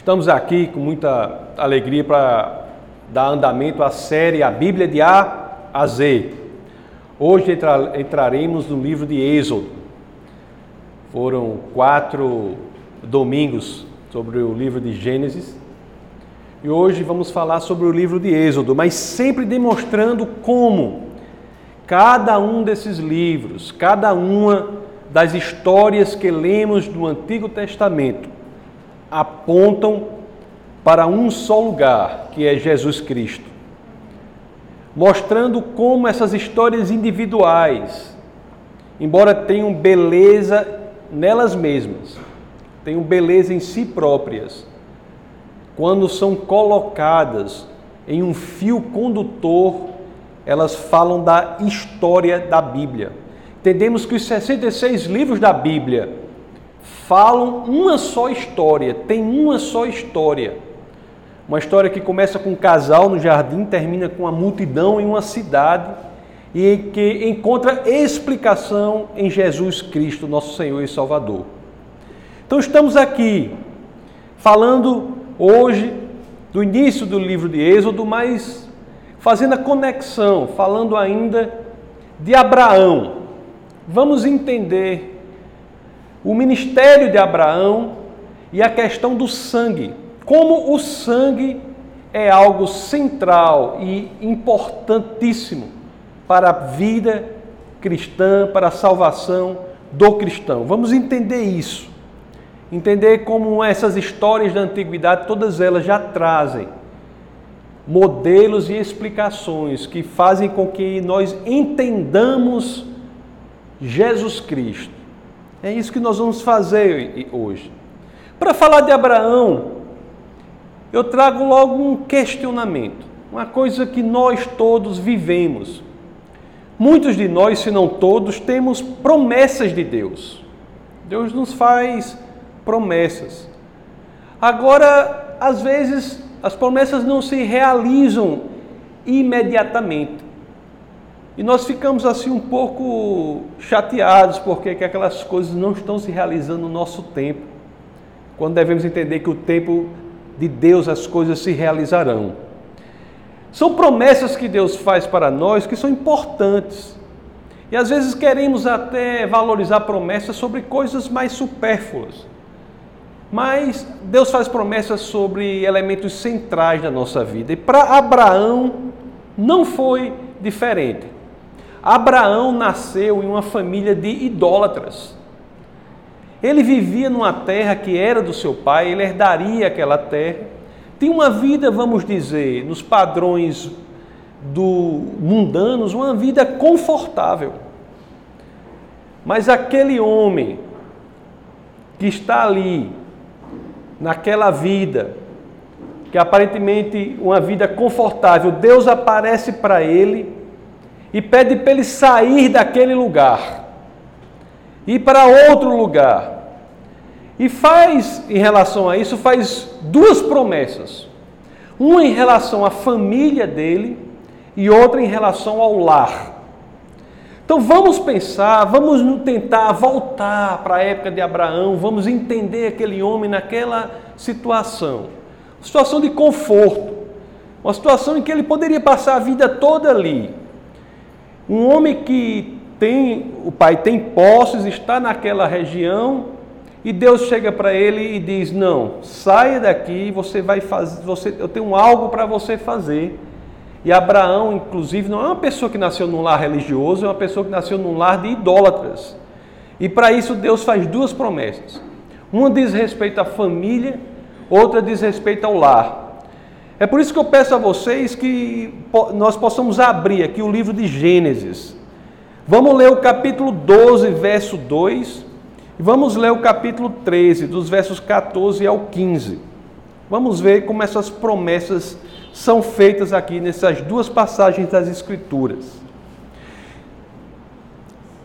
Estamos aqui com muita alegria para dar andamento à série A Bíblia de A a Z. Hoje entraremos no livro de Êxodo. Foram 4 domingos sobre o livro de Gênesis. E hoje vamos falar sobre o livro de Êxodo, mas sempre demonstrando como cada um desses livros, cada uma das histórias que lemos do Antigo Testamento apontam para um só lugar, que é Jesus Cristo. Mostrando como essas histórias individuais, embora tenham beleza nelas mesmas, tenham beleza em si próprias, quando são colocadas em um fio condutor, elas falam da história da Bíblia. Entendemos que os 66 livros da Bíblia falam uma só história, tem uma só história. Uma história que começa com um casal no jardim, termina com uma multidão em uma cidade e que encontra explicação em Jesus Cristo, nosso Senhor e Salvador. Então estamos aqui falando hoje do início do livro de Êxodo, mas fazendo a conexão, falando ainda de Abraão. Vamos entender o ministério de Abraão e a questão do sangue. Como o sangue é algo central e importantíssimo para a vida cristã, para a salvação do cristão. Vamos entender isso. Entender como essas histórias da antiguidade, todas elas já trazem modelos e explicações que fazem com que nós entendamos Jesus Cristo. É isso que nós vamos fazer hoje. Para falar de Abraão, eu trago logo um questionamento, uma coisa que nós todos vivemos. Muitos de nós, se não todos, temos promessas de Deus. Deus nos faz promessas. Agora, às vezes, as promessas não se realizam imediatamente. E nós ficamos assim um pouco chateados porque que aquelas coisas não estão se realizando no nosso tempo. Quando devemos entender que o tempo de Deus as coisas se realizarão. São promessas que Deus faz para nós que são importantes. E às vezes queremos até valorizar promessas sobre coisas mais supérfluas. Mas Deus faz promessas sobre elementos centrais da nossa vida. E para Abraão não foi diferente. Abraão nasceu em uma família de idólatras. Ele vivia numa terra que era do seu pai, ele herdaria aquela terra. Tinha uma vida, vamos dizer, nos padrões do mundanos, uma vida confortável. Mas aquele homem que está ali, naquela vida, que aparentemente uma vida confortável, Deus aparece para ele e pede para ele sair daquele lugar, ir para outro lugar. E faz, em relação a isso, faz 2 promessas. Uma em relação à família dele e outra em relação ao lar. Então vamos pensar, vamos tentar voltar para a época de Abraão, vamos entender aquele homem naquela situação. Uma situação de conforto, uma situação em que ele poderia passar a vida toda ali. Um homem que o pai tem posses, está naquela região e Deus chega para ele e diz, não, saia daqui, eu tenho algo para você fazer. E Abraão, inclusive, não é uma pessoa que nasceu num lar religioso, é uma pessoa que nasceu num lar de idólatras. E para isso Deus faz 2 promessas. Uma diz respeito à família, outra diz respeito ao lar. É por isso que eu peço a vocês que nós possamos abrir aqui o livro de Gênesis. Vamos ler o capítulo 12, verso 2, e vamos ler o capítulo 13, dos versos 14 ao 15. Vamos ver como essas promessas são feitas aqui nessas 2 passagens das Escrituras.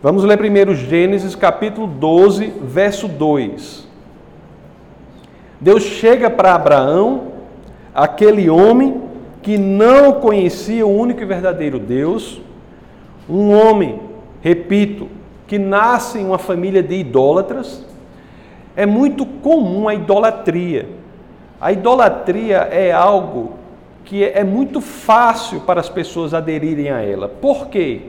Vamos ler primeiro Gênesis capítulo 12, verso 2. Deus chega para Abraão, aquele homem que não conhecia o único e verdadeiro Deus, um homem, repito, que nasce em uma família de idólatras. É muito comum a idolatria. A idolatria é algo que é muito fácil para as pessoas aderirem a ela. Por quê?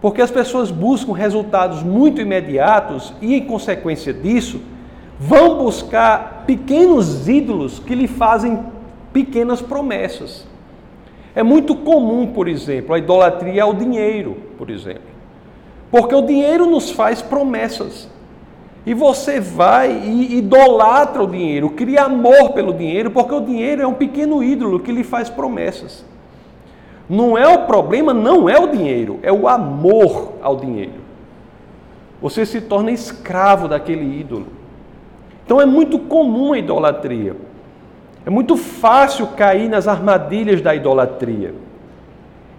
Porque as pessoas buscam resultados muito imediatos e, em consequência disso, vão buscar pequenos ídolos que lhe fazem pequenas promessas. É muito comum, por exemplo, a idolatria ao dinheiro, por exemplo. Porque o dinheiro nos faz promessas. E você vai e idolatra o dinheiro, cria amor pelo dinheiro, porque o dinheiro é um pequeno ídolo que lhe faz promessas. Não é o problema, não é o dinheiro, é o amor ao dinheiro. Você se torna escravo daquele ídolo. Então é muito comum a idolatria. É muito fácil cair nas armadilhas da idolatria.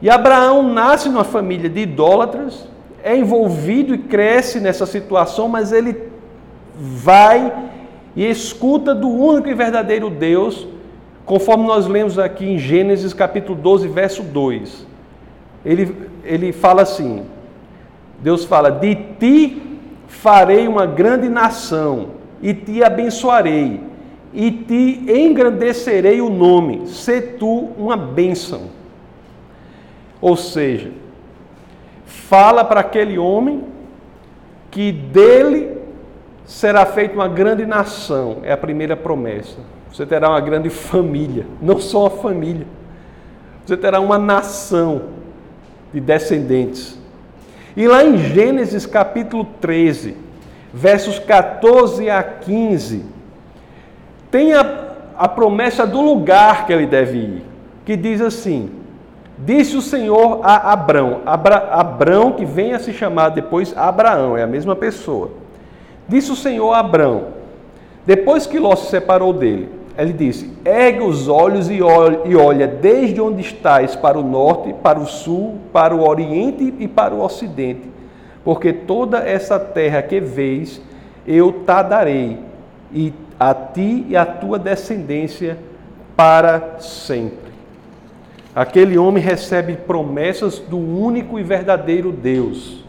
E Abraão nasce numa família de idólatras, é envolvido e cresce nessa situação, mas ele vai e escuta do único e verdadeiro Deus, conforme nós lemos aqui em Gênesis capítulo 12, verso 2. Ele fala assim, Deus fala, de ti farei uma grande nação, e te abençoarei, e te engrandecerei o nome, se tu uma bênção. Ou seja, fala para aquele homem que dele será feita uma grande nação, é a primeira promessa. Você terá uma grande família, não só uma família. Você terá uma nação de descendentes. E lá em Gênesis capítulo 13, versos 14 a 15, tem a promessa do lugar que ele deve ir, que diz assim: disse o Senhor a Abrão, Abrão que vem a se chamar depois Abraão, é a mesma pessoa. Disse o Senhor a Abrão, depois que Ló se separou dele, ele disse: ergue os olhos e olha desde onde estás para o norte, para o sul, para o oriente e para o ocidente, porque toda essa terra que vês eu te darei, e a ti e a tua descendência para sempre. Aquele homem recebe promessas do único e verdadeiro Deus.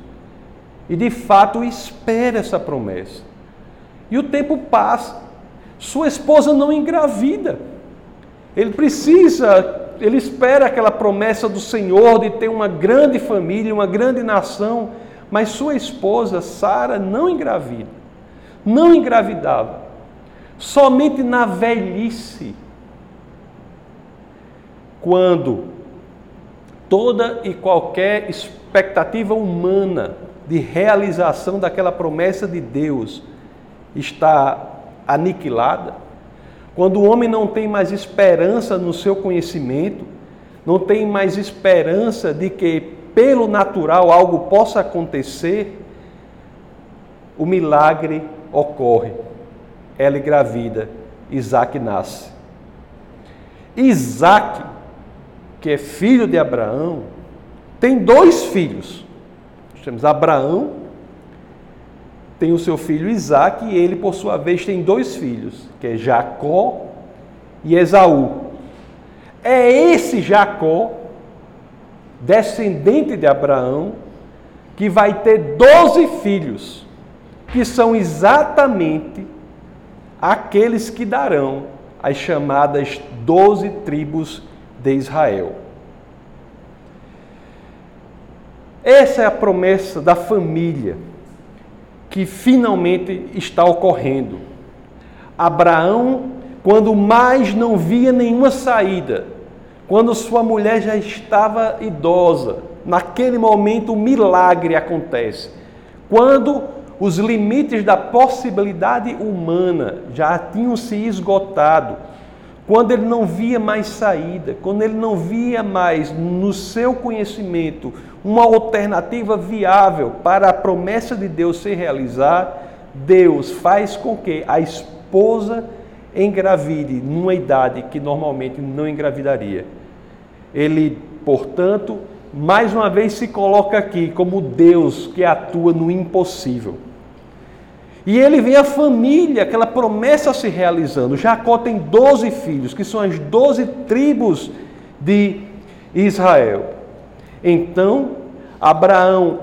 E de fato espera essa promessa. E o tempo passa. Sua esposa não engravida. Ele espera aquela promessa do Senhor de ter uma grande família, uma grande nação. Mas sua esposa, Sara, não engravida. Não engravidava. Somente na velhice, quando toda e qualquer expectativa humana de realização daquela promessa de Deus está aniquilada, quando o homem não tem mais esperança no seu conhecimento, não tem mais esperança de que pelo natural algo possa acontecer, o milagre ocorre. Ela engravida, Isaac nasce. Isaac, que é filho de Abraão, tem dois filhos. Nós temos Abraão, tem o seu filho Isaac, e ele, por sua vez, tem dois filhos, que é Jacó e Esaú. É esse Jacó, descendente de Abraão, que vai ter 12 filhos, que são exatamente aqueles que darão as chamadas 12 tribos de Israel. Essa é a promessa da família que finalmente está ocorrendo. Abraão, quando mais não via nenhuma saída, quando sua mulher já estava idosa, naquele momento o milagre acontece. Quando os limites da possibilidade humana já tinham se esgotado, quando ele não via mais saída, quando ele não via mais no seu conhecimento uma alternativa viável para a promessa de Deus se realizar, Deus faz com que a esposa engravide numa idade que normalmente não engravidaria. Ele, portanto, mais uma vez se coloca aqui como Deus que atua no impossível. E ele vê a família, aquela promessa se realizando. Jacó tem 12 filhos, que são as 12 tribos de Israel. Então, Abraão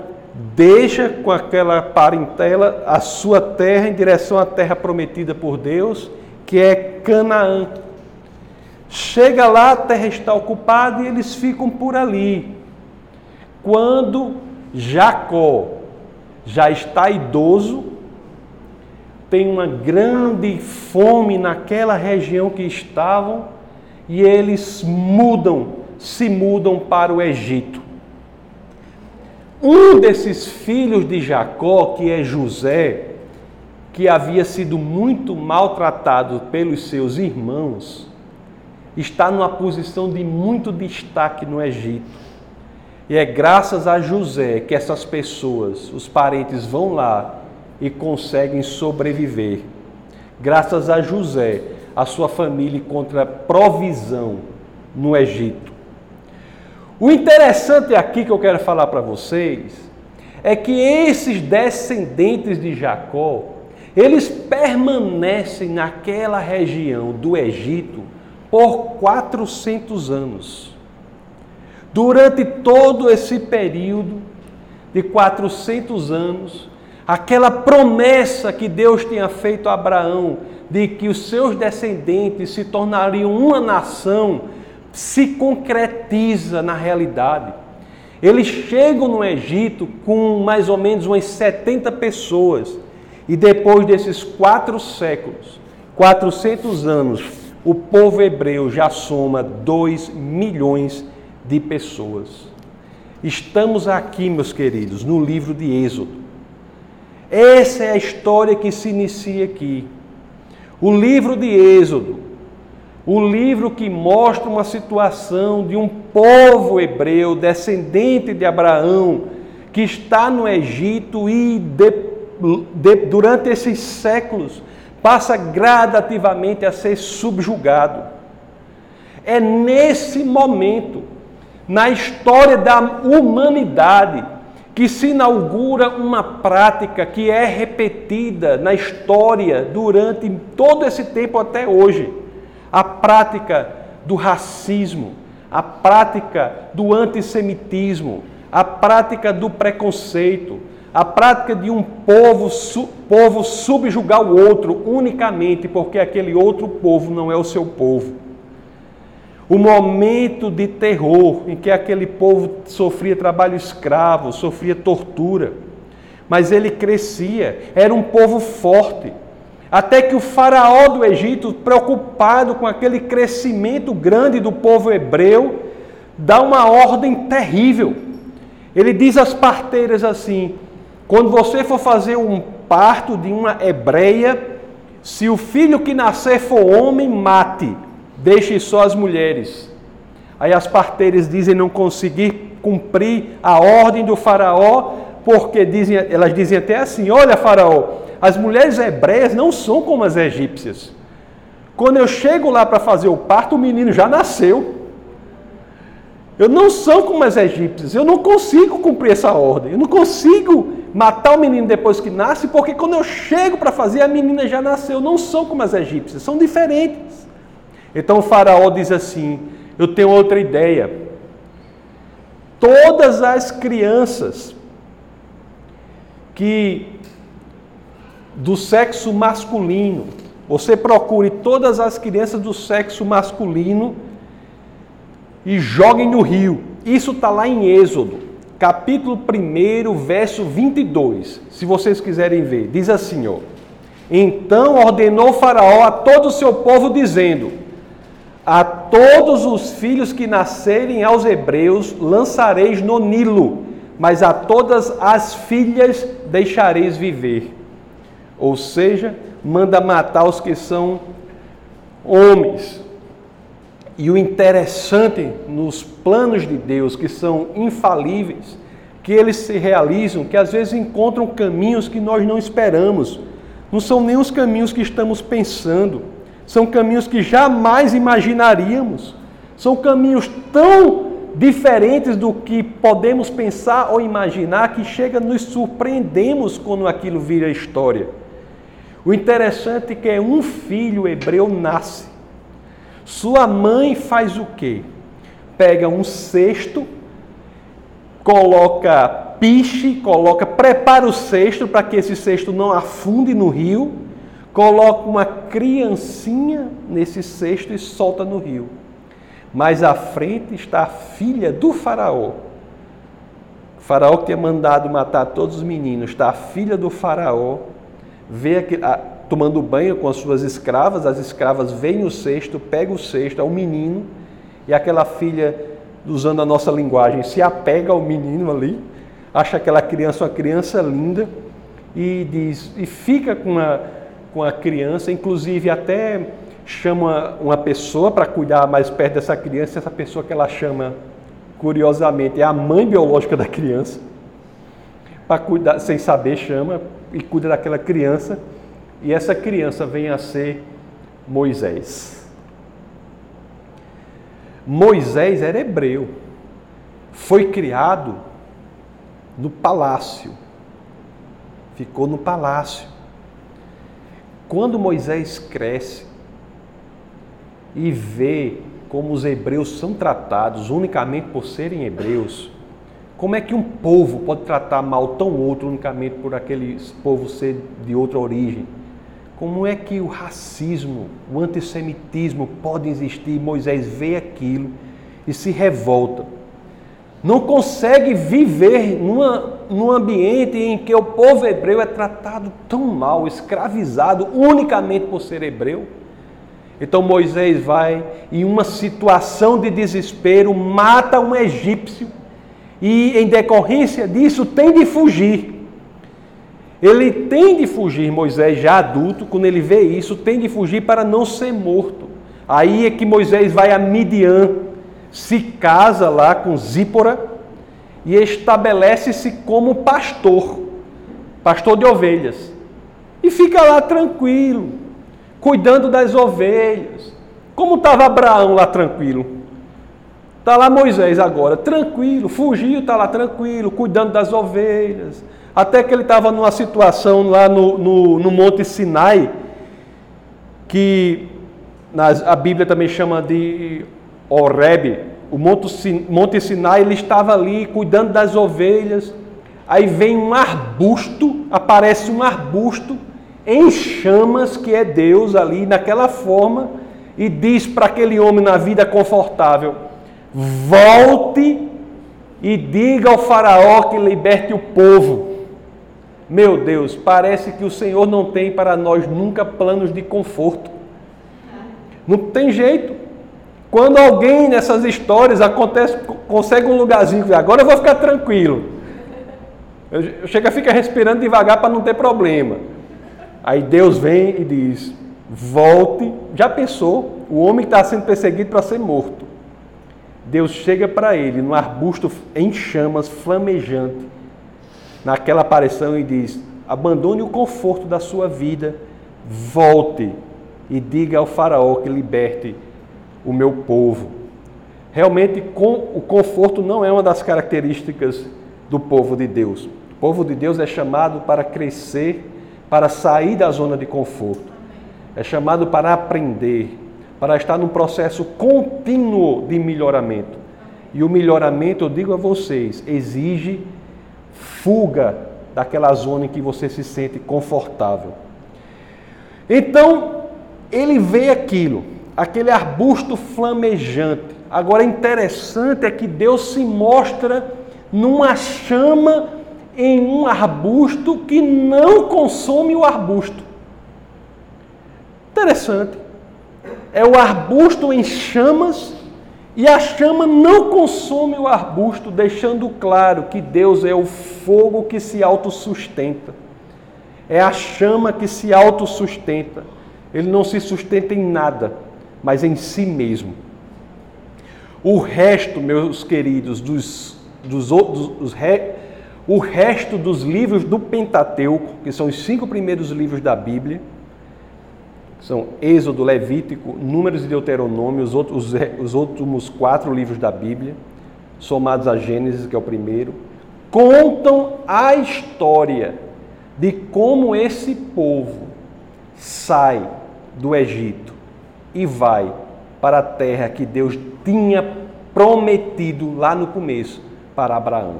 deixa com aquela parentela a sua terra em direção à terra prometida por Deus, que é Canaã, Chega lá, a terra está ocupada e eles ficam por ali. Quando Jacó já está idoso, tem uma grande fome naquela região que estavam e eles se mudam para o Egito. Um desses filhos de Jacó, que é José, que havia sido muito maltratado pelos seus irmãos, está numa posição de muito destaque no Egito. E é graças a José que essas pessoas, os parentes, vão lá e conseguem sobreviver. Graças a José, a sua família encontra provisão no Egito. O interessante aqui que eu quero falar para vocês é que esses descendentes de Jacó, eles permanecem naquela região do Egito por 400 anos. Durante todo esse período de 400 anos, aquela promessa que Deus tinha feito a Abraão de que os seus descendentes se tornariam uma nação, se concretiza na realidade. Eles chegam no Egito com mais ou menos umas 70 pessoas e depois desses 4 séculos, 400 anos, o povo hebreu já soma 2 milhões de pessoas. Estamos aqui, meus queridos, no livro de Êxodo. Essa é a história que se inicia aqui. O livro de Êxodo, o livro que mostra uma situação de um povo hebreu, descendente de Abraão, que está no Egito e durante esses séculos passa gradativamente a ser subjugado. É nesse momento, na história da humanidade, que se inaugura uma prática que é repetida na história durante todo esse tempo até hoje. A prática do racismo, a prática do antissemitismo, a prática do preconceito, a prática de um povo subjugar o outro unicamente porque aquele outro povo não é o seu povo. O momento de terror em que aquele povo sofria trabalho escravo, sofria tortura, mas ele crescia, era um povo forte. Até que o faraó do Egito, preocupado com aquele crescimento grande do povo hebreu, dá uma ordem terrível. Ele diz às parteiras assim: quando você for fazer um parto de uma hebreia, se o filho que nascer for homem, mate, deixe só as mulheres. Aí as parteiras dizem não conseguir cumprir a ordem do faraó, porque elas dizem até assim: olha, faraó, as mulheres hebreias não são como as egípcias. Quando eu chego lá para fazer o parto, o menino já nasceu. Eu não sou como as egípcias, eu não consigo cumprir essa ordem. Eu não consigo matar o menino depois que nasce, porque quando eu chego para fazer, a menina já nasceu. Eu não sou como as egípcias, são diferentes. Então o faraó diz assim: eu tenho outra ideia. Todas as crianças que do sexo masculino, você procure todas as crianças do sexo masculino e joguem no rio. Isso está lá em Êxodo, capítulo 1, verso 22, se vocês quiserem ver. Diz assim, ó: então ordenou faraó a todo o seu povo, dizendo: a todos os filhos que nascerem aos hebreus lançareis no Nilo, mas a todas as filhas deixareis viver. Ou seja, manda matar os que são homens. E o interessante nos planos de Deus, que são infalíveis, que eles se realizam, que às vezes encontram caminhos que nós não esperamos. Não são nem os caminhos que estamos pensando. São caminhos que jamais imaginaríamos. São caminhos tão diferentes do que podemos pensar ou imaginar, que chega, nos surpreendemos quando aquilo vira história. O interessante é que um filho hebreu nasce. Sua mãe faz o quê? Pega um cesto, coloca piche, prepara o cesto para que esse cesto não afunde no rio, coloca uma criancinha nesse cesto e solta no rio. Mas à frente está a filha do faraó. O faraó que tinha mandado matar todos os meninos, está a filha do faraó, tomando banho com as suas escravas, as escravas veem o cesto, pegam o cesto, é um menino, e aquela filha, usando a nossa linguagem, se apega ao menino ali, acha aquela criança uma criança linda, e fica com a criança, inclusive até chama uma pessoa para cuidar mais perto dessa criança, essa pessoa que ela chama, curiosamente, é a mãe biológica da criança, para cuidar, sem saber, chama e cuida daquela criança, e essa criança vem a ser Moisés. Moisés era hebreu, foi criado no palácio, ficou no palácio. Quando Moisés cresce e vê como os hebreus são tratados unicamente por serem hebreus, como é que um povo pode tratar mal tão outro unicamente por aquele povo ser de outra origem? Como é que o racismo, o antissemitismo pode existir? Moisés vê aquilo e se revolta. Não consegue viver num ambiente em que o povo hebreu é tratado tão mal, escravizado unicamente por ser hebreu. Então Moisés vai, em uma situação de desespero, mata um egípcio e, em decorrência disso, tem de fugir. Ele tem de fugir, Moisés já adulto, quando ele vê isso, tem de fugir para não ser morto. Aí é que Moisés vai a Midiã, se casa lá com Zípora e estabelece-se como pastor de ovelhas. E fica lá tranquilo, cuidando das ovelhas. Como estava Abraão lá tranquilo? Está lá Moisés agora, tranquilo, fugiu, está lá tranquilo, cuidando das ovelhas. Até que ele estava numa situação lá no Monte Sinai, que a Bíblia também chama de Horeb. O Monte Sinai, ele estava ali cuidando das ovelhas. Aí vem um arbusto, aparece um arbusto em chamas, que é Deus ali naquela forma, e diz para aquele homem na vida confortável: volte e diga ao faraó que liberte o povo. Meu Deus, parece que o Senhor não tem para nós nunca planos de conforto. Não tem jeito. Quando alguém nessas histórias consegue um lugarzinho, agora eu vou ficar tranquilo. Fica respirando devagar para não ter problema. Aí Deus vem e diz: volte. Já pensou? O homem está sendo perseguido para ser morto. Deus chega para ele num arbusto em chamas, flamejante, naquela aparição, e diz: abandone o conforto da sua vida, volte e diga ao faraó que liberte o meu povo. Realmente, o conforto não é uma das características do povo de Deus. O povo de Deus é chamado para crescer, para sair da zona de conforto. É chamado para aprender, para estar num processo contínuo de melhoramento. E o melhoramento, eu digo a vocês, exige fuga daquela zona em que você se sente confortável. Então, ele vê aquilo, aquele arbusto flamejante. Agora, interessante é que Deus se mostra numa chama em um arbusto que não consome o arbusto. Interessante. É o arbusto em chamas e a chama não consome o arbusto, deixando claro que Deus é o fogo que se autossustenta. É a chama que se autossustenta. Ele não se sustenta em nada, mas em si mesmo. O resto, meus queridos, o resto dos livros do Pentateuco, que são os 5 primeiros livros da Bíblia, são Êxodo, Levítico, Números e Deuteronômio, os últimos 4 livros da Bíblia, somados a Gênesis, que é o primeiro, contam a história de como esse povo sai do Egito e vai para a terra que Deus tinha prometido lá no começo para Abraão.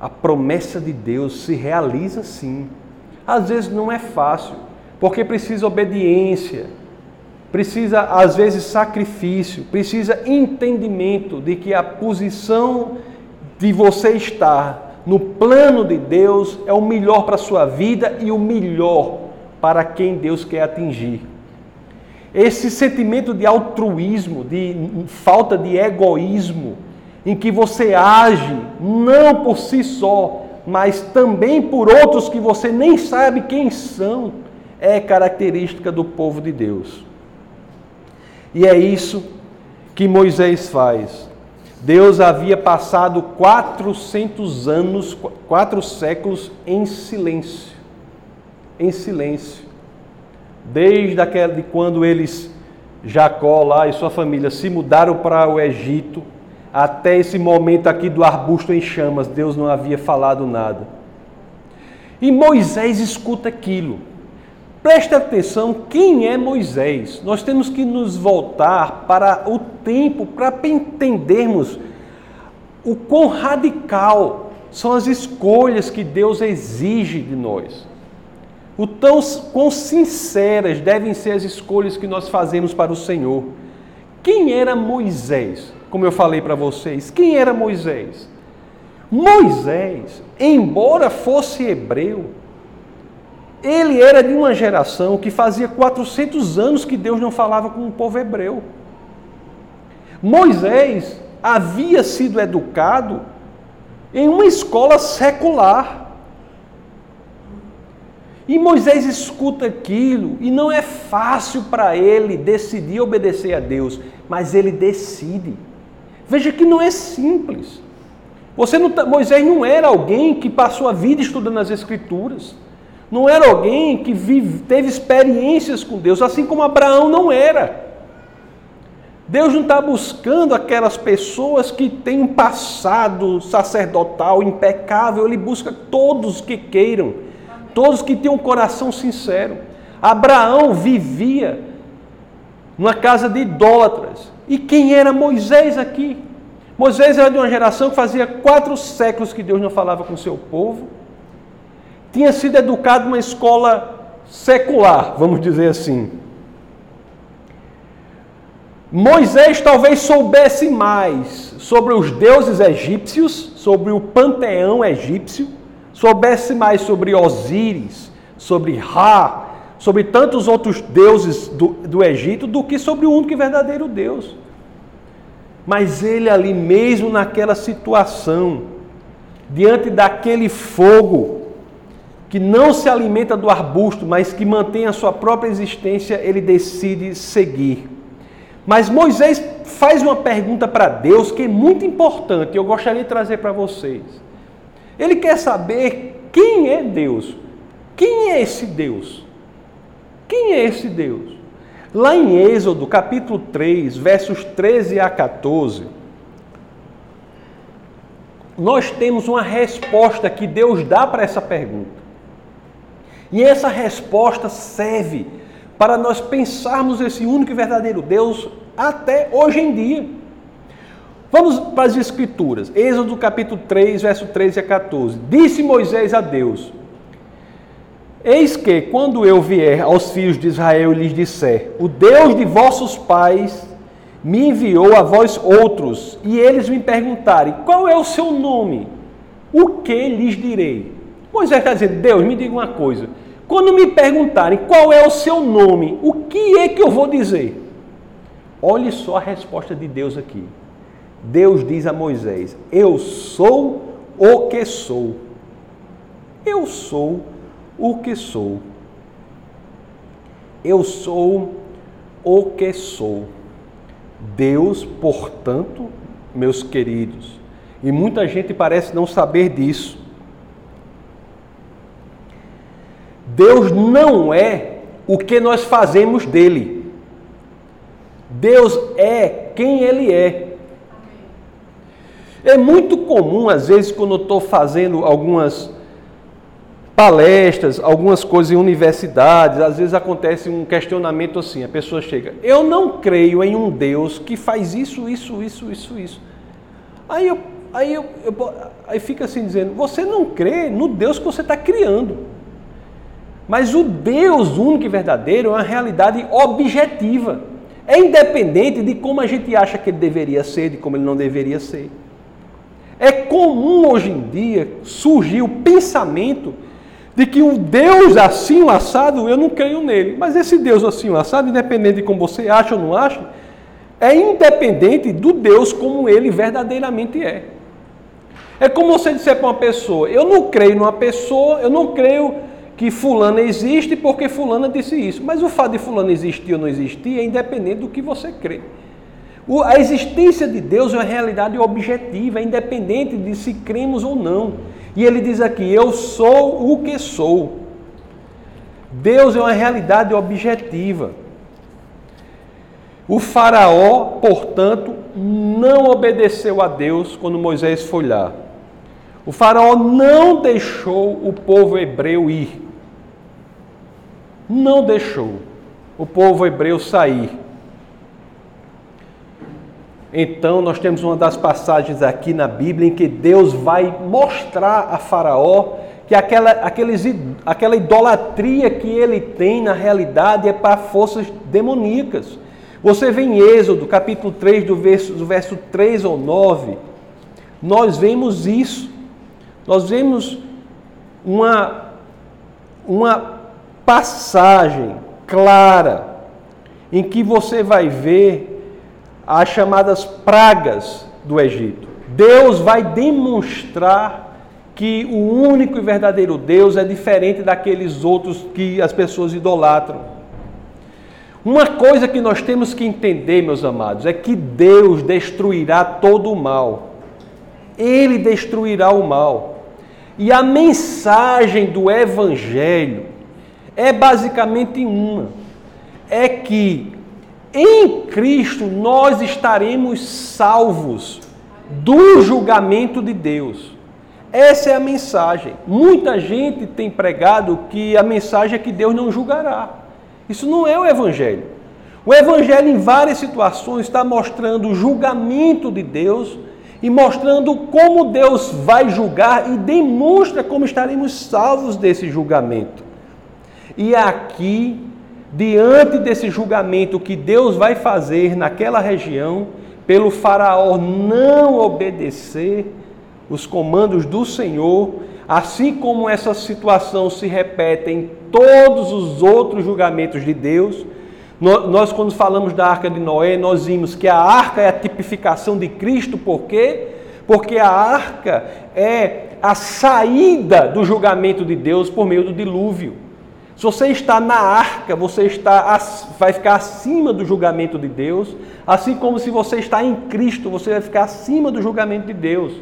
A promessa de Deus se realiza sim. Às vezes não é fácil. porque precisa obediência, precisa às vezes sacrifício, precisa entendimento de que a posição de você estar no plano de Deus é o melhor para a sua vida e o melhor para quem Deus quer atingir. Esse sentimento de altruísmo, de falta de egoísmo, em que você age não por si só, mas também por outros que você nem sabe quem são, é característica do povo de Deus. E é isso que Moisés faz. Deus havia passado 400 anos, 4 séculos em silêncio. Em silêncio. Desde aquela de quando eles, Jacó lá e sua família, se mudaram para o Egito, até esse momento aqui do arbusto em chamas, Deus não havia falado nada. E Moisés escuta aquilo. Preste atenção, quem é Moisés? Nós temos que nos voltar para o tempo, para entendermos o quão radical são as escolhas que Deus exige de nós. O tão quão sinceras devem ser as escolhas que nós fazemos para o Senhor. Quem era Moisés? Como eu falei para vocês, quem era Moisés? Moisés, embora fosse hebreu, ele era de uma geração que fazia 400 anos que Deus não falava com o povo hebreu. Moisés havia sido educado em uma escola secular. E Moisés escuta aquilo e não é fácil para ele decidir obedecer a Deus, mas ele decide. Veja que não é simples. Moisés não era alguém que passou a vida estudando as Escrituras. Não era alguém que teve experiências com Deus, assim como Abraão não era. Deus não está buscando aquelas pessoas que têm um passado sacerdotal impecável. Ele busca todos que queiram, todos que têm um coração sincero. Abraão vivia numa casa de idólatras. E quem era Moisés aqui? Moisés era de uma geração que fazia 4 séculos que Deus não falava com o seu povo. Tinha sido educado numa escola secular, vamos dizer assim. Moisés talvez soubesse mais sobre os deuses egípcios, sobre o panteão egípcio, soubesse mais sobre Osíris, sobre Rá, sobre tantos outros deuses do Egito, do que sobre o único e verdadeiro Deus. Mas ele ali mesmo naquela situação, diante daquele fogo que não se alimenta do arbusto, mas que mantém a sua própria existência, ele decide seguir. Mas Moisés faz uma pergunta para Deus que é muito importante, eu gostaria de trazer para vocês. Ele quer saber quem é Deus. Quem é esse Deus? Quem é esse Deus? Lá em Êxodo, capítulo 3, versos 13 a 14, nós temos uma resposta que Deus dá para essa pergunta. E essa resposta serve para nós pensarmos esse único e verdadeiro Deus até hoje em dia. Vamos para as Escrituras. Êxodo, capítulo 3, versos 13 a 14. Disse Moisés a Deus: eis que, quando eu vier aos filhos de Israel e lhes disser, o Deus de vossos pais me enviou a vós outros, e eles me perguntarem, qual é o seu nome? O que lhes direi? Moisés está dizendo, Deus, me diga uma coisa. Quando me perguntarem qual é o seu nome, o que é que eu vou dizer? Olhe só a resposta de Deus aqui. Deus diz a Moisés, eu sou o que sou. Eu sou o que sou. Eu sou o que sou. Deus, portanto, meus queridos, e muita gente parece não saber disso, Deus não é o que nós fazemos dele. Deus é quem ele é. É muito comum, às vezes, quando eu estou fazendo algumas palestras, algumas coisas em universidades, às vezes acontece um questionamento assim, a pessoa chega, eu não creio em um Deus que faz isso. Aí fica assim dizendo, você não crê no Deus que você está criando. Mas o Deus único e verdadeiro é uma realidade objetiva. É independente de como a gente acha que ele deveria ser, de como ele não deveria ser. É comum hoje em dia surgir o pensamento de que o Deus assim, o assado, eu não creio nele. Mas esse Deus assim, o assado, independente de como você acha ou não acha, é independente do Deus como ele verdadeiramente é. É como você disser para uma pessoa, eu não creio numa pessoa, eu não creio que fulana existe porque fulana disse isso. Mas o fato de fulana existir ou não existir é independente do que você crê. A existência de Deus é uma realidade objetiva, é independente de se cremos ou não. E ele diz aqui, eu sou o que sou. Deus é uma realidade objetiva. O faraó, portanto, não obedeceu a Deus quando Moisés foi lá. O faraó não deixou o povo hebreu ir. Não deixou o povo hebreu sair. Então, nós temos uma das passagens aqui na Bíblia em que Deus vai mostrar a Faraó que aquela idolatria que ele tem, na realidade, é para forças demoníacas. Você vê em Êxodo, capítulo 3, do verso 3 ao 9, nós vemos isso. Nós vemos uma passagem clara em que você vai ver as chamadas pragas do Egito. Deus vai demonstrar que o único e verdadeiro Deus é diferente daqueles outros que as pessoas idolatram. Uma coisa que nós temos que entender, meus amados, é que Deus destruirá todo o mal. Ele destruirá o mal. E a mensagem do Evangelho é basicamente uma. É que em Cristo nós estaremos salvos do julgamento de Deus. Essa é a mensagem. Muita gente tem pregado que a mensagem é que Deus não julgará. Isso não é o Evangelho. O Evangelho, em várias situações, está mostrando o julgamento de Deus e mostrando como Deus vai julgar e demonstra como estaremos salvos desse julgamento. E aqui, diante desse julgamento que Deus vai fazer naquela região, pelo faraó não obedecer os comandos do Senhor, assim como essa situação se repete em todos os outros julgamentos de Deus, nós quando falamos da Arca de Noé, nós vimos que a Arca é a tipificação de Cristo, por quê? Porque a Arca é a saída do julgamento de Deus por meio do dilúvio. Se você está na Arca, você vai ficar acima do julgamento de Deus, assim como se você está em Cristo, você vai ficar acima do julgamento de Deus.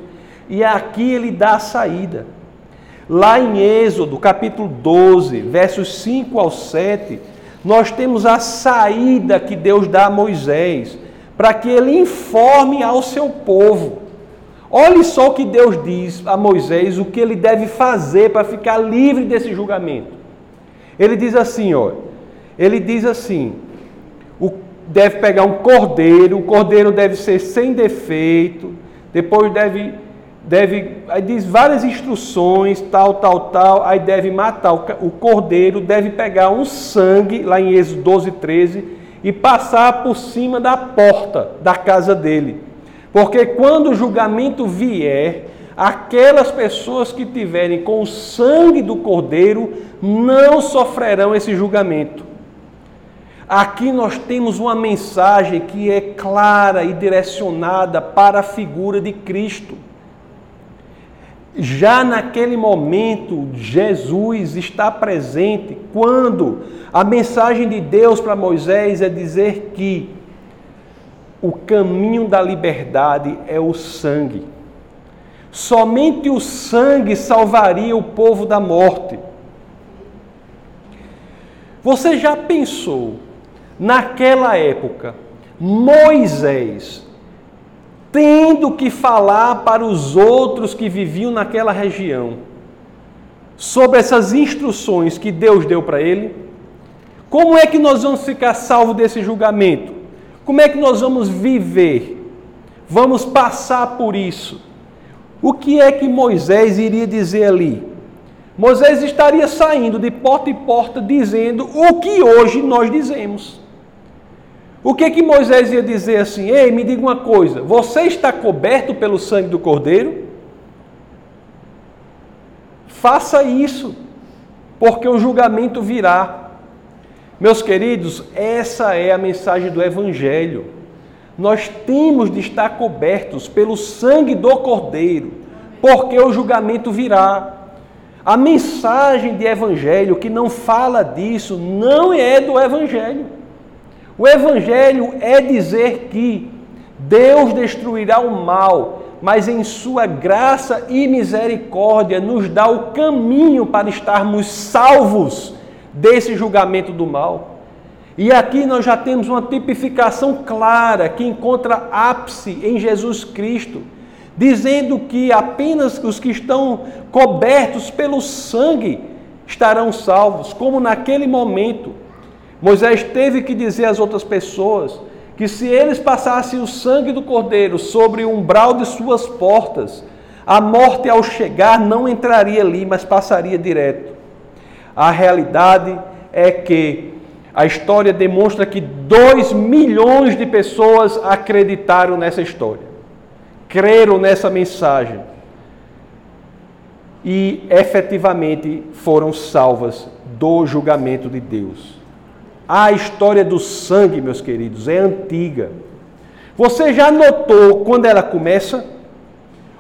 E aqui ele dá a saída. Lá em Êxodo, capítulo 12, versos 5 ao 7, nós temos a saída que Deus dá a Moisés, para que ele informe ao seu povo. Olhe só o que Deus diz a Moisés, o que ele deve fazer para ficar livre desse julgamento. Ele diz assim, ó, deve pegar um cordeiro deve ser sem defeito, depois aí diz várias instruções, tal, aí deve matar o cordeiro, deve pegar um sangue, lá em Êxodo 12, 13, e passar por cima da porta da casa dele. Porque quando o julgamento vier, aquelas pessoas que tiverem com o sangue do cordeiro não sofrerão esse julgamento. Aqui nós temos uma mensagem que é clara e direcionada para a figura de Cristo. Já naquele momento, Jesus está presente quando a mensagem de Deus para Moisés é dizer que o caminho da liberdade é o sangue. Somente o sangue salvaria o povo da morte. Você já pensou, naquela época, Moisés tendo que falar para os outros que viviam naquela região sobre essas instruções que Deus deu para ele? Como é que nós vamos ficar salvos desse julgamento? Como é que nós vamos viver? Vamos passar por isso? O que é que Moisés iria dizer ali? Moisés estaria saindo de porta em porta dizendo o que hoje nós dizemos. O que Moisés ia dizer assim? Ei, me diga uma coisa, você está coberto pelo sangue do Cordeiro? Faça isso, porque o julgamento virá. Meus queridos, essa é a mensagem do Evangelho. Nós temos de estar cobertos pelo sangue do Cordeiro, porque o julgamento virá. A mensagem de Evangelho que não fala disso não é do Evangelho. O Evangelho é dizer que Deus destruirá o mal, mas em sua graça e misericórdia nos dá o caminho para estarmos salvos desse julgamento do mal. E aqui nós já temos uma tipificação clara que encontra ápice em Jesus Cristo, dizendo que apenas os que estão cobertos pelo sangue estarão salvos, como naquele momento Moisés teve que dizer às outras pessoas que se eles passassem o sangue do Cordeiro sobre o umbral de suas portas, a morte ao chegar não entraria ali, mas passaria direto. A realidade é que a história demonstra que 2 milhões de pessoas acreditaram nessa história, creram nessa mensagem e efetivamente foram salvas do julgamento de Deus. A história do sangue, meus queridos, é antiga. Você já notou quando ela começa?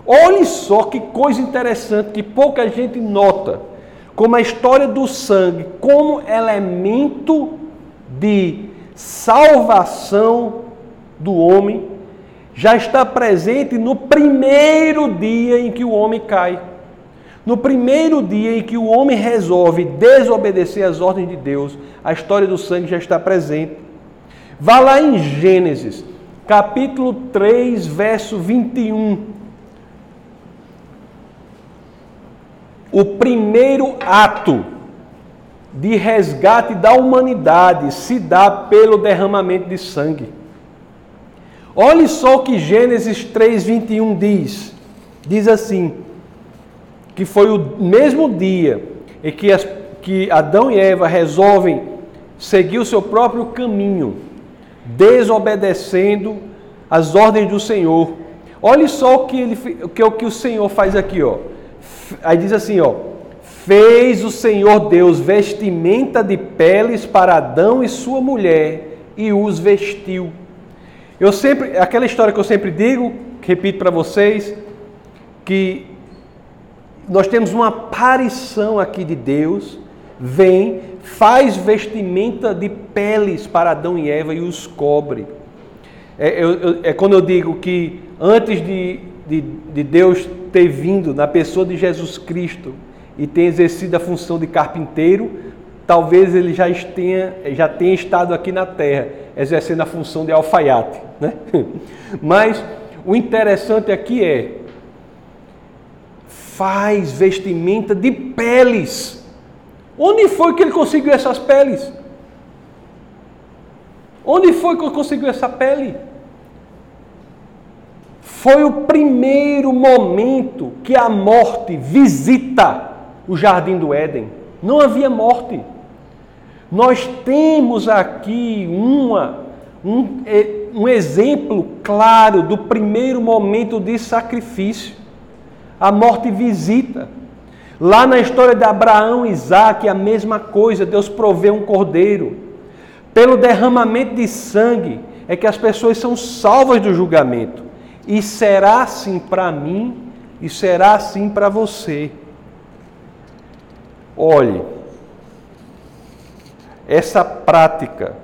Olhe só que coisa interessante que pouca gente nota, como a história do sangue, como elemento de salvação do homem, já está presente no primeiro dia em que o homem cai. No primeiro dia em que o homem resolve desobedecer às ordens de Deus, a história do sangue já está presente. Vá lá em Gênesis, capítulo 3, verso 21. O primeiro ato de resgate da humanidade se dá pelo derramamento de sangue. Olhe só o que Gênesis 3:21 diz. Diz assim, que foi o mesmo dia em que Adão e Eva resolvem seguir o seu próprio caminho, desobedecendo as ordens do Senhor. Olhe só o que o Senhor faz aqui, ó. Aí diz assim, ó, fez o Senhor Deus vestimenta de peles para Adão e sua mulher e os vestiu. Aquela história que eu sempre digo, repito para vocês, que nós temos uma aparição aqui de Deus, vem, faz vestimenta de peles para Adão e Eva e os cobre. É quando eu digo que antes de Deus ter vindo na pessoa de Jesus Cristo e ter exercido a função de carpinteiro, talvez ele já tenha estado aqui na terra exercendo a função de alfaiate, né? Mas o interessante aqui é, faz vestimenta de peles. Onde foi que ele conseguiu essas peles? Onde foi que ele conseguiu essa pele? Foi o primeiro momento que a morte visita o jardim do Éden. Não havia morte. Nós temos aqui um exemplo claro do primeiro momento de sacrifício. A morte visita. Lá na história de Abraão e Isaac, a mesma coisa. Deus provê um cordeiro. Pelo derramamento de sangue é que as pessoas são salvas do julgamento. E será assim para mim, e será assim para você. Olhe, essa prática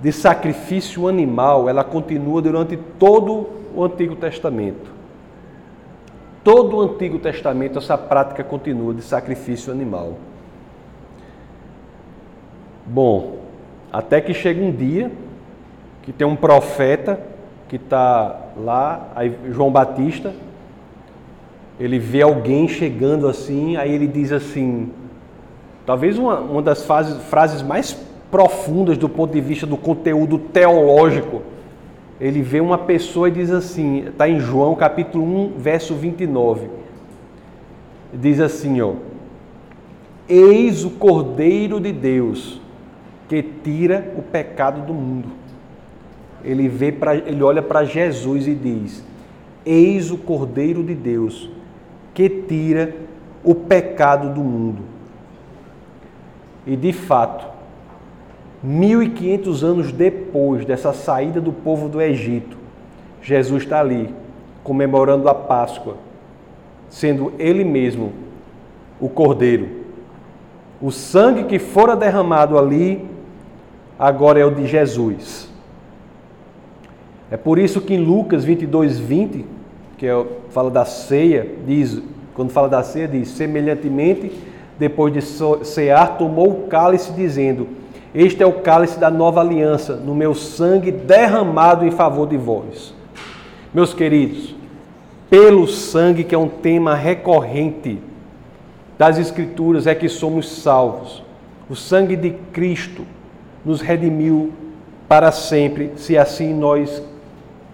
de sacrifício animal, ela continua durante todo o Antigo Testamento. Todo o Antigo Testamento, essa prática continua de sacrifício animal. Bom, até que chega um dia que tem um profeta que está lá, aí João Batista, ele vê alguém chegando assim, aí ele diz assim, talvez uma das frases mais profundas do ponto de vista do conteúdo teológico, ele vê uma pessoa e diz assim, está em João capítulo 1, verso 29, diz assim, ó, eis o Cordeiro de Deus que tira o pecado do mundo. Ele olha para Jesus e diz: eis o Cordeiro de Deus que tira o pecado do mundo. E de fato, 1500 anos depois dessa saída do povo do Egito, Jesus está ali comemorando a Páscoa, sendo ele mesmo o Cordeiro. O sangue que fora derramado ali, agora é o de Jesus. É por isso que em Lucas 22:20, que fala da ceia, diz, semelhantemente, depois de cear, tomou o cálice, dizendo: este é o cálice da nova aliança, no meu sangue derramado em favor de vós. Meus queridos, pelo sangue, que é um tema recorrente das Escrituras, é que somos salvos. O sangue de Cristo nos redimiu para sempre, se assim nós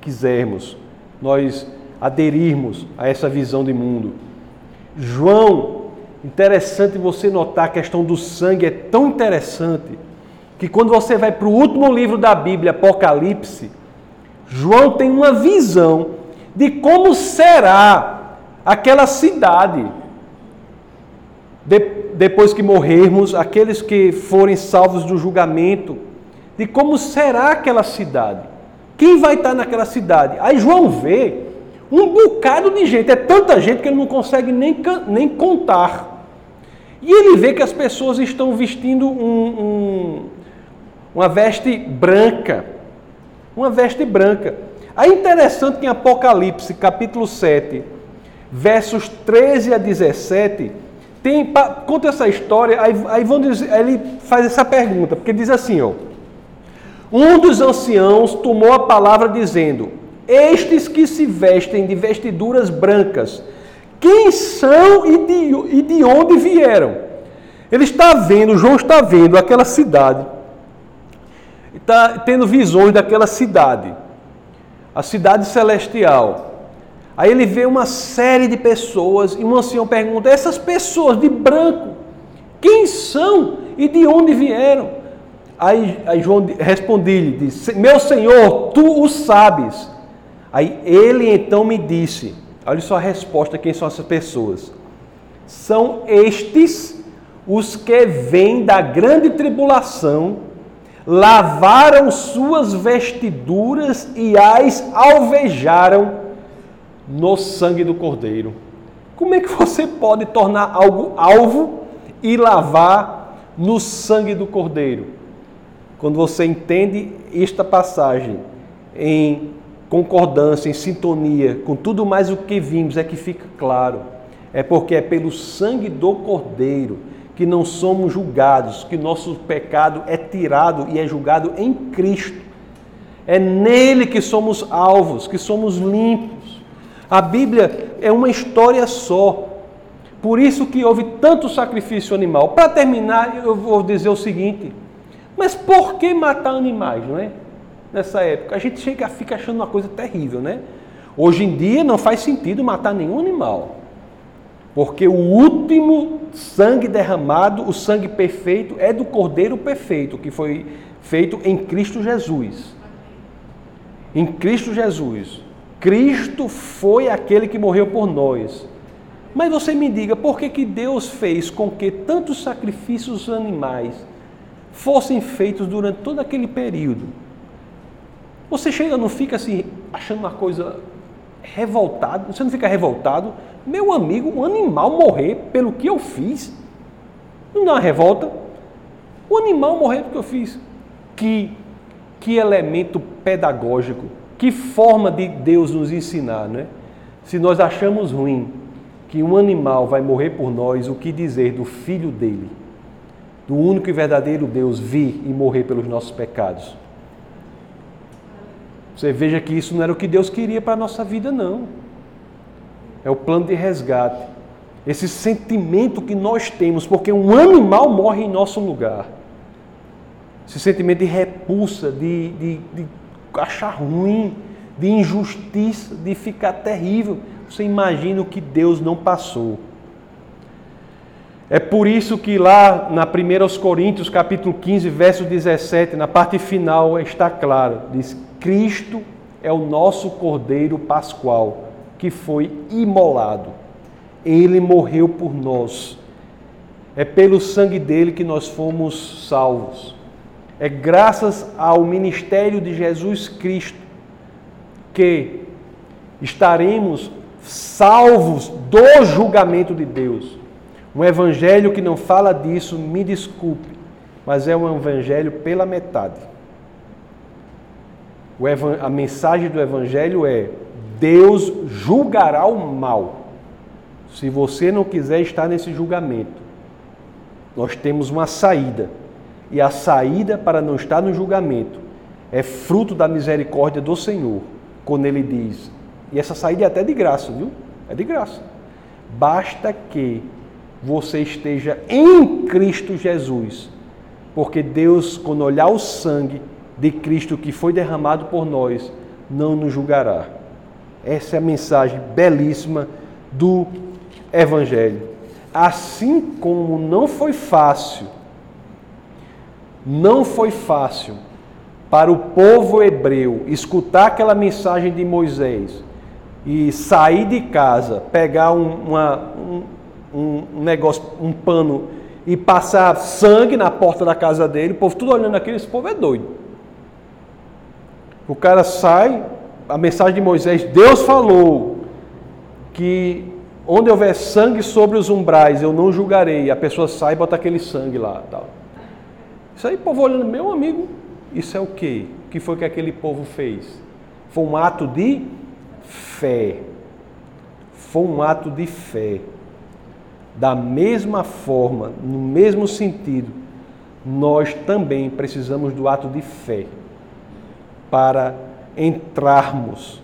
quisermos, nós aderirmos a essa visão de mundo. João, interessante você notar, a questão do sangue é tão interessante que quando você vai para o último livro da Bíblia, Apocalipse, João tem uma visão de como será aquela cidade. Depois que morrermos, aqueles que forem salvos do julgamento, de como será aquela cidade. Quem vai estar naquela cidade? Aí João vê um bocado de gente, é tanta gente que ele não consegue nem contar. E ele vê que as pessoas estão vestindo uma veste branca. Uma veste branca. É interessante que em Apocalipse, capítulo 7, versos 13 a 17, conta essa história, aí ele faz essa pergunta, porque diz assim, ó: um dos anciãos tomou a palavra dizendo: estes que se vestem de vestiduras brancas, quem são e de onde vieram? João está vendo aquela cidade, está tendo visões daquela cidade, a cidade celestial. Aí ele vê uma série de pessoas e um ancião pergunta: essas pessoas de branco, quem são e de onde vieram? Aí João responde-lhe, diz: meu Senhor, tu o sabes. Aí ele então me disse, olha só a resposta, quem são essas pessoas? São estes os que vêm da grande tribulação, lavaram suas vestiduras e as alvejaram no sangue do Cordeiro. Como é que você pode tornar algo alvo e lavar no sangue do Cordeiro? Quando você entende esta passagem em concordância, em sintonia com tudo mais o que vimos, é que fica claro. É porque é pelo sangue do Cordeiro que não somos julgados, que nosso pecado é tirado e é julgado em Cristo. É nele que somos alvos, que somos limpos. A Bíblia é uma história só, por isso que houve tanto sacrifício animal. Para terminar, eu vou dizer o seguinte: mas por que matar animais, não é? Nessa época, a gente fica achando uma coisa terrível, né? Hoje em dia não faz sentido matar nenhum animal, porque o último sangue derramado, o sangue perfeito, é do Cordeiro perfeito, que foi feito em Cristo Jesus. Em Cristo Jesus. Cristo foi aquele que morreu por nós. Mas você me diga, por que Deus fez com que tantos sacrifícios animais fossem feitos durante todo aquele período? Você não fica assim, achando uma coisa revoltada? Você não fica revoltado? Meu amigo, um animal morrer pelo que eu fiz? Não dá uma revolta? O animal morrer pelo que eu fiz? Que elemento pedagógico. Que forma de Deus nos ensinar, né? Se nós achamos ruim que um animal vai morrer por nós, o que dizer do Filho dele, do único e verdadeiro Deus, vir e morrer pelos nossos pecados? Você veja que isso não era o que Deus queria para a nossa vida, não. É o plano de resgate. Esse sentimento que nós temos, porque um animal morre em nosso lugar. Esse sentimento de repulsa, de achar ruim, de injustiça, de ficar terrível. Você imagina o que Deus não passou. É por isso que lá na 1 Coríntios, capítulo 15, verso 17, na parte final está claro, diz: Cristo é o nosso Cordeiro Pascual, que foi imolado. Ele morreu por nós. É pelo sangue dele que nós fomos salvos. É graças ao ministério de Jesus Cristo que estaremos salvos do julgamento de Deus. Um evangelho que não fala disso, me desculpe, mas é um evangelho pela metade. A mensagem do evangelho é: Deus julgará o mal. Se você não quiser estar nesse julgamento, nós temos uma saída. E a saída para não estar no julgamento é fruto da misericórdia do Senhor, quando Ele diz. E essa saída é até de graça, viu? É de graça. Basta que você esteja em Cristo Jesus, porque Deus, quando olhar o sangue de Cristo que foi derramado por nós, não nos julgará. Essa é a mensagem belíssima do Evangelho. Assim como não foi fácil para o povo hebreu escutar aquela mensagem de Moisés e sair de casa, pegar um negócio, um pano, e passar sangue na porta da casa dele, o povo tudo olhando aquilo, esse povo é doido. O cara sai, a mensagem de Moisés, Deus falou que onde houver sangue sobre os umbrais, eu não julgarei. A pessoa sai e bota aquele sangue lá. Tal. Isso aí, o povo olhando, meu amigo, isso é o quê? O que foi que aquele povo fez? Foi um ato de fé. Foi um ato de fé. Da mesma forma, no mesmo sentido, nós também precisamos do ato de fé para entrarmos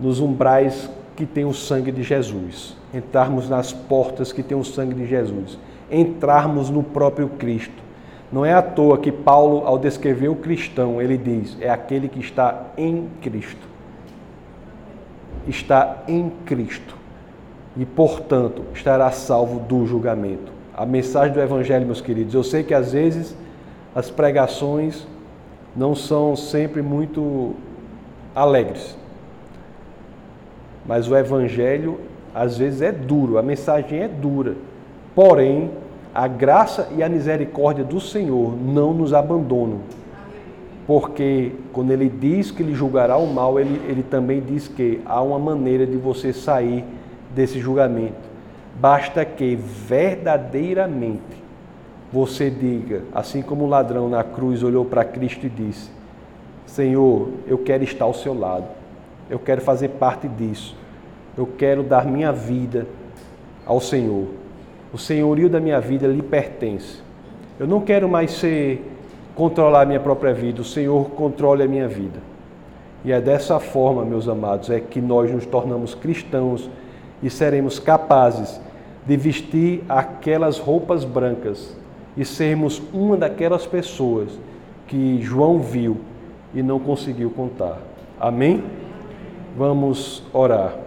nos umbrais que tem o sangue de Jesus, entrarmos nas portas que tem o sangue de Jesus, entrarmos no próprio Cristo. Não é à toa que Paulo, ao descrever o cristão, ele diz: é aquele que está em Cristo. Está em Cristo. E, portanto, estará salvo do julgamento. A mensagem do Evangelho, meus queridos, eu sei que às vezes as pregações não são sempre muito alegres. Mas o Evangelho, às vezes, é duro, a mensagem é dura. Porém, a graça e a misericórdia do Senhor não nos abandonam. Porque quando Ele diz que Ele julgará o mal, Ele também diz que há uma maneira de você sair desse julgamento. Basta que verdadeiramente você diga, assim como o ladrão na cruz olhou para Cristo e disse: Senhor, eu quero estar ao seu lado, eu quero fazer parte disso, eu quero dar minha vida ao Senhor, o senhorio da minha vida lhe pertence, eu não quero mais controlar a minha própria vida, o Senhor controle a minha vida. E é dessa forma, meus amados, é que nós nos tornamos cristãos e seremos capazes de vestir aquelas roupas brancas e sermos uma daquelas pessoas que João viu e não conseguiu contar. Amém? Vamos orar.